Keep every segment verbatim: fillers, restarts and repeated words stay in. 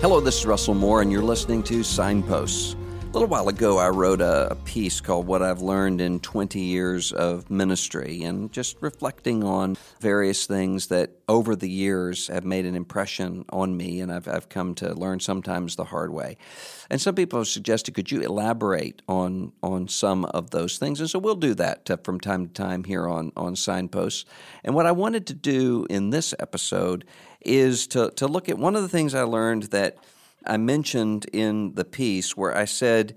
Hello, this is Russell Moore, and you're listening to Signposts. A little while ago, I wrote a, a piece called What I've Learned in twenty years of Ministry, and just reflecting on various things that over the years have made an impression on me, and I've, I've come to learn sometimes the hard way. And some people have suggested, could you elaborate on on some of those things? And so we'll do that to, from time to time here on, on Signposts. And what I wanted to do in this episode is to to look at one of the things I learned that I mentioned in the piece, where I said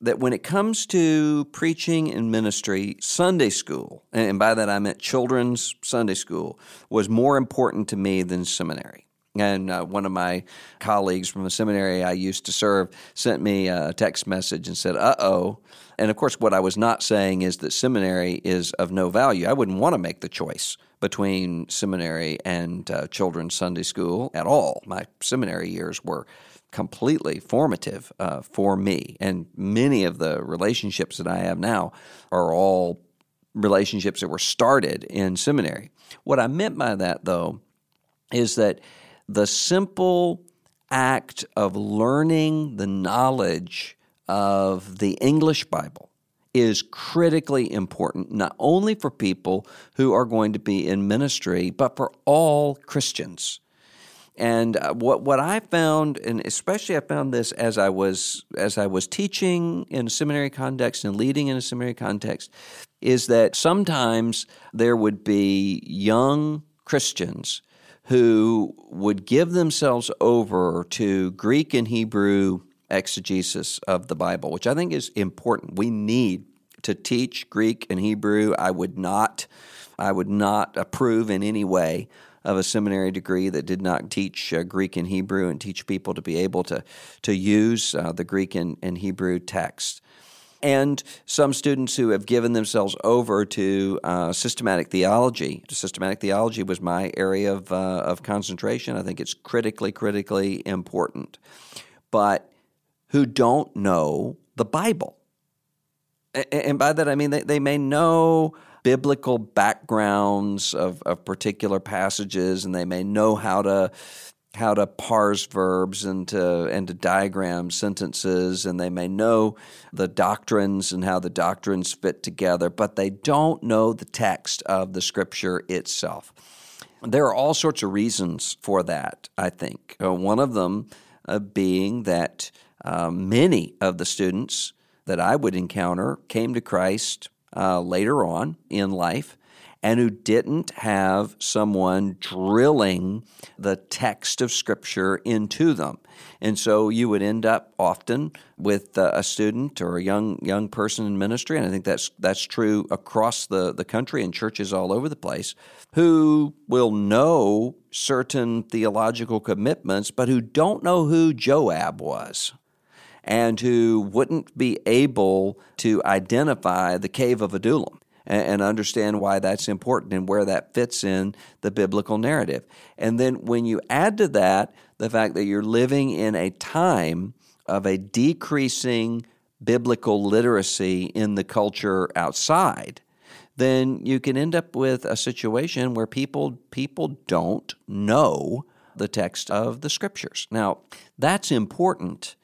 that when it comes to preaching and ministry, Sunday school, and by that I meant children's Sunday school, was more important to me than seminary. And uh, one of my colleagues from the seminary I used to serve sent me a text message and said, uh-oh. And of course, what I was not saying is that seminary is of no value. I wouldn't want to make the choice between seminary and uh, children's Sunday school at all. My seminary years were completely formative uh, for me. And many of the relationships that I have now are all relationships that were started in seminary. What I meant by that, though, is that the simple act of learning the knowledge of the English Bible is critically important, not only for people who are going to be in ministry, but for all Christians. And what what I found, and especially I found this as I was as I was teaching in a seminary context and leading in a seminary context, is that sometimes there would be young Christians who would give themselves over to Greek and Hebrew exegesis of the Bible, which I think is important. We need to teach Greek and Hebrew. I would not, I would not approve in any way of a seminary degree that did not teach uh, Greek and Hebrew and teach people to be able to, to use uh, the Greek and, and Hebrew text. And some students who have given themselves over to uh, systematic theology. Systematic theology was my area of, uh, of concentration. I think it's critically, critically important. But who don't know the Bible. And by that I mean they may know biblical backgrounds of, of particular passages, and they may know how to how to parse verbs and to, and to diagram sentences, and they may know the doctrines and how the doctrines fit together, but they don't know the text of the Scripture itself. There are all sorts of reasons for that, I think. Uh, one of them uh, being that Uh, many of the students that I would encounter came to Christ uh, later on in life and who didn't have someone drilling the text of Scripture into them. And so you would end up often with uh, a student or a young young person in ministry, and I think that's that's true across the, the country and churches all over the place, who will know certain theological commitments but who don't know who Joab was, and who wouldn't be able to identify the cave of Adullam and understand why that's important and where that fits in the biblical narrative. And then when you add to that the fact that you're living in a time of a decreasing biblical literacy in the culture outside, then you can end up with a situation where people people don't know the text of the Scriptures. Now, that's important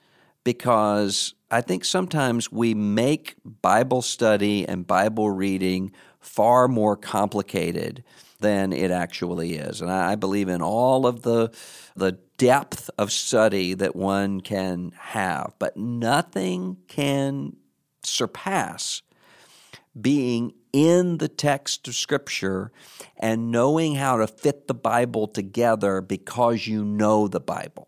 because I think sometimes we make Bible study and Bible reading far more complicated than it actually is. And I believe in all of the the depth of study that one can have, but nothing can surpass being in the text of Scripture and knowing how to fit the Bible together because you know the Bible.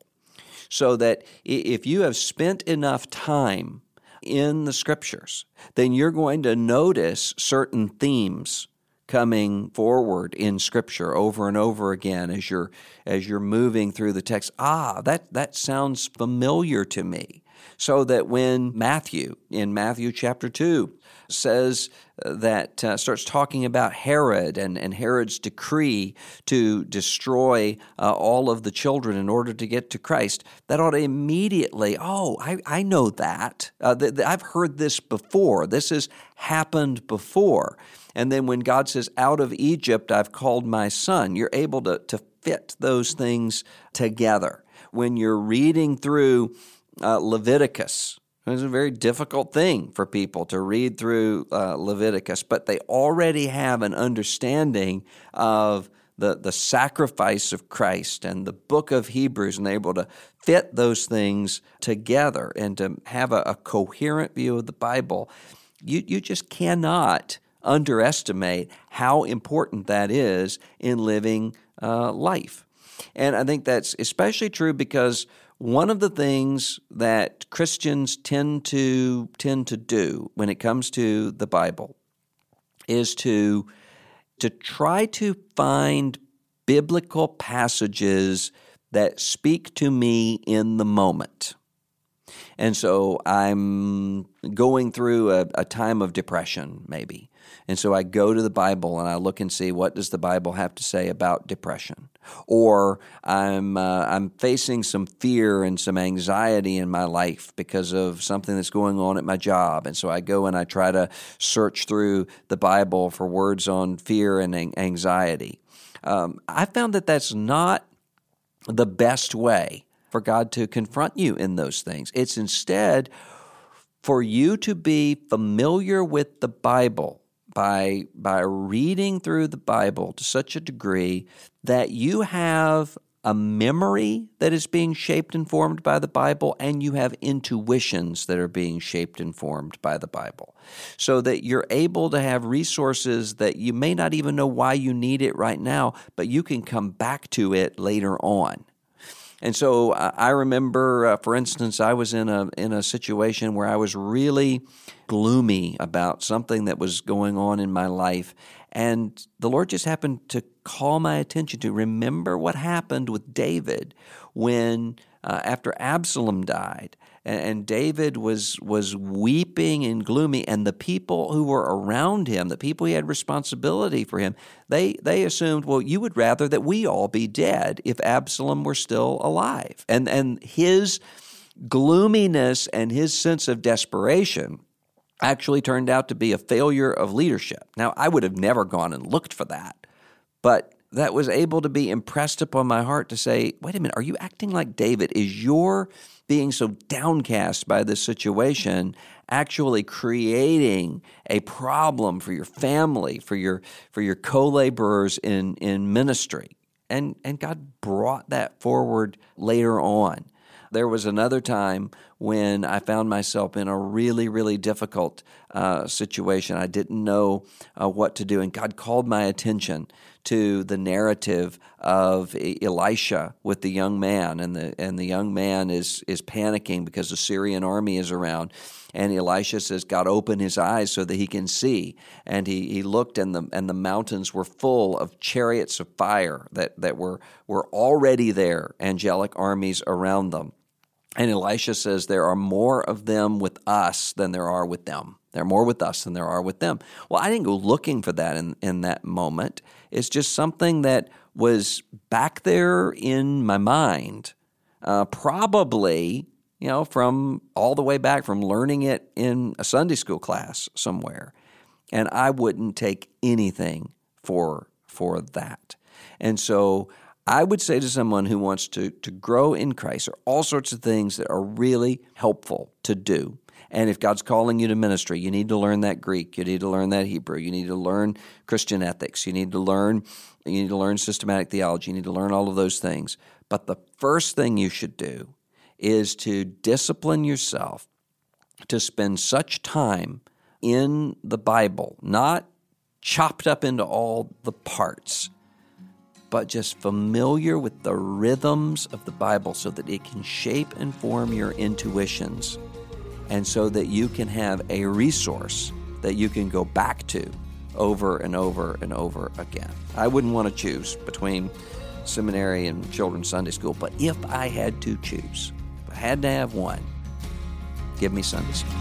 So that if you have spent enough time in the Scriptures, then you're going to notice certain themes coming forward in Scripture over and over again as you're as you're moving through the text. Ah, that, that sounds familiar to me. So that when Matthew, in Matthew chapter two, says that, uh, starts talking about Herod and, and Herod's decree to destroy uh, all of the children in order to get to Christ, that ought to immediately, oh, I, I know that. Uh, th- th- I've heard this before. This has happened before. And then when God says, out of Egypt I've called my son, you're able to, to fit those things together. When you're reading through Uh, Leviticus. It's a very difficult thing for people to read through uh, Leviticus, but they already have an understanding of the, the sacrifice of Christ and the book of Hebrews, and they're able to fit those things together and to have a, a coherent view of the Bible. You, you just cannot underestimate how important that is in living uh, life. And I think that's especially true because one of the things that Christians tend to tend to do when it comes to the Bible is to, to try to find biblical passages that speak to me in the moment. And so I'm going through a, a time of depression, maybe. And so I go to the Bible and I look and see what does the Bible have to say about depression. Or I'm uh, I'm facing some fear and some anxiety in my life because of something that's going on at my job. And so I go and I try to search through the Bible for words on fear and anxiety. Um, I found that that's not the best way for God to confront you in those things. It's instead for you to be familiar with the Bible by by reading through the Bible to such a degree that you have a memory that is being shaped and formed by the Bible, and you have intuitions that are being shaped and formed by the Bible, so that you're able to have resources that you may not even know why you need it right now, but you can come back to it later on. And so I remember, uh, for instance, I was in a in a situation where I was really gloomy about something that was going on in my life, and the Lord just happened to call my attention to remember what happened with David when uh, after Absalom died, and, and David was was weeping and gloomy, and the people who were around him, the people he had responsibility for him, they they assumed, well, you would rather that we all be dead if Absalom were still alive, and and his gloominess and his sense of desperation actually turned out to be a failure of leadership. Now, I would have never gone and looked for that, but that was able to be impressed upon my heart to say, wait a minute, are you acting like David? Is your being so downcast by this situation actually creating a problem for your family, for your for your co-laborers in, in ministry? And, and God brought that forward later on. There was another time when I found myself in a really, really difficult uh, situation. I didn't know uh, what to do, and God called my attention to the narrative of Elisha with the young man, and the and the young man is is panicking because the Syrian army is around, and Elisha says, "God, open his eyes so that he can see." And he he looked, and the and the mountains were full of chariots of fire that that were were already there, angelic armies around them. And Elisha says, there are more of them with us than there are with them. There are more with us than there are with them. Well, I didn't go looking for that in, in that moment. It's just something that was back there in my mind, uh, probably, you know, from all the way back from learning it in a Sunday school class somewhere. And I wouldn't take anything for, for that. And so I would say to someone who wants to, to grow in Christ, there are all sorts of things that are really helpful to do. And if God's calling you to ministry, you need to learn that Greek. You need to learn that Hebrew. You need to learn Christian ethics. You need to learn you need to learn systematic theology. You need to learn all of those things. But the first thing you should do is to discipline yourself to spend such time in the Bible, not chopped up into all the parts, but just familiar with the rhythms of the Bible so that it can shape and form your intuitions and so that you can have a resource that you can go back to over and over and over again. I wouldn't want to choose between seminary and children's Sunday school, but if I had to choose, if I had to have one, give me Sunday school.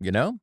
You know?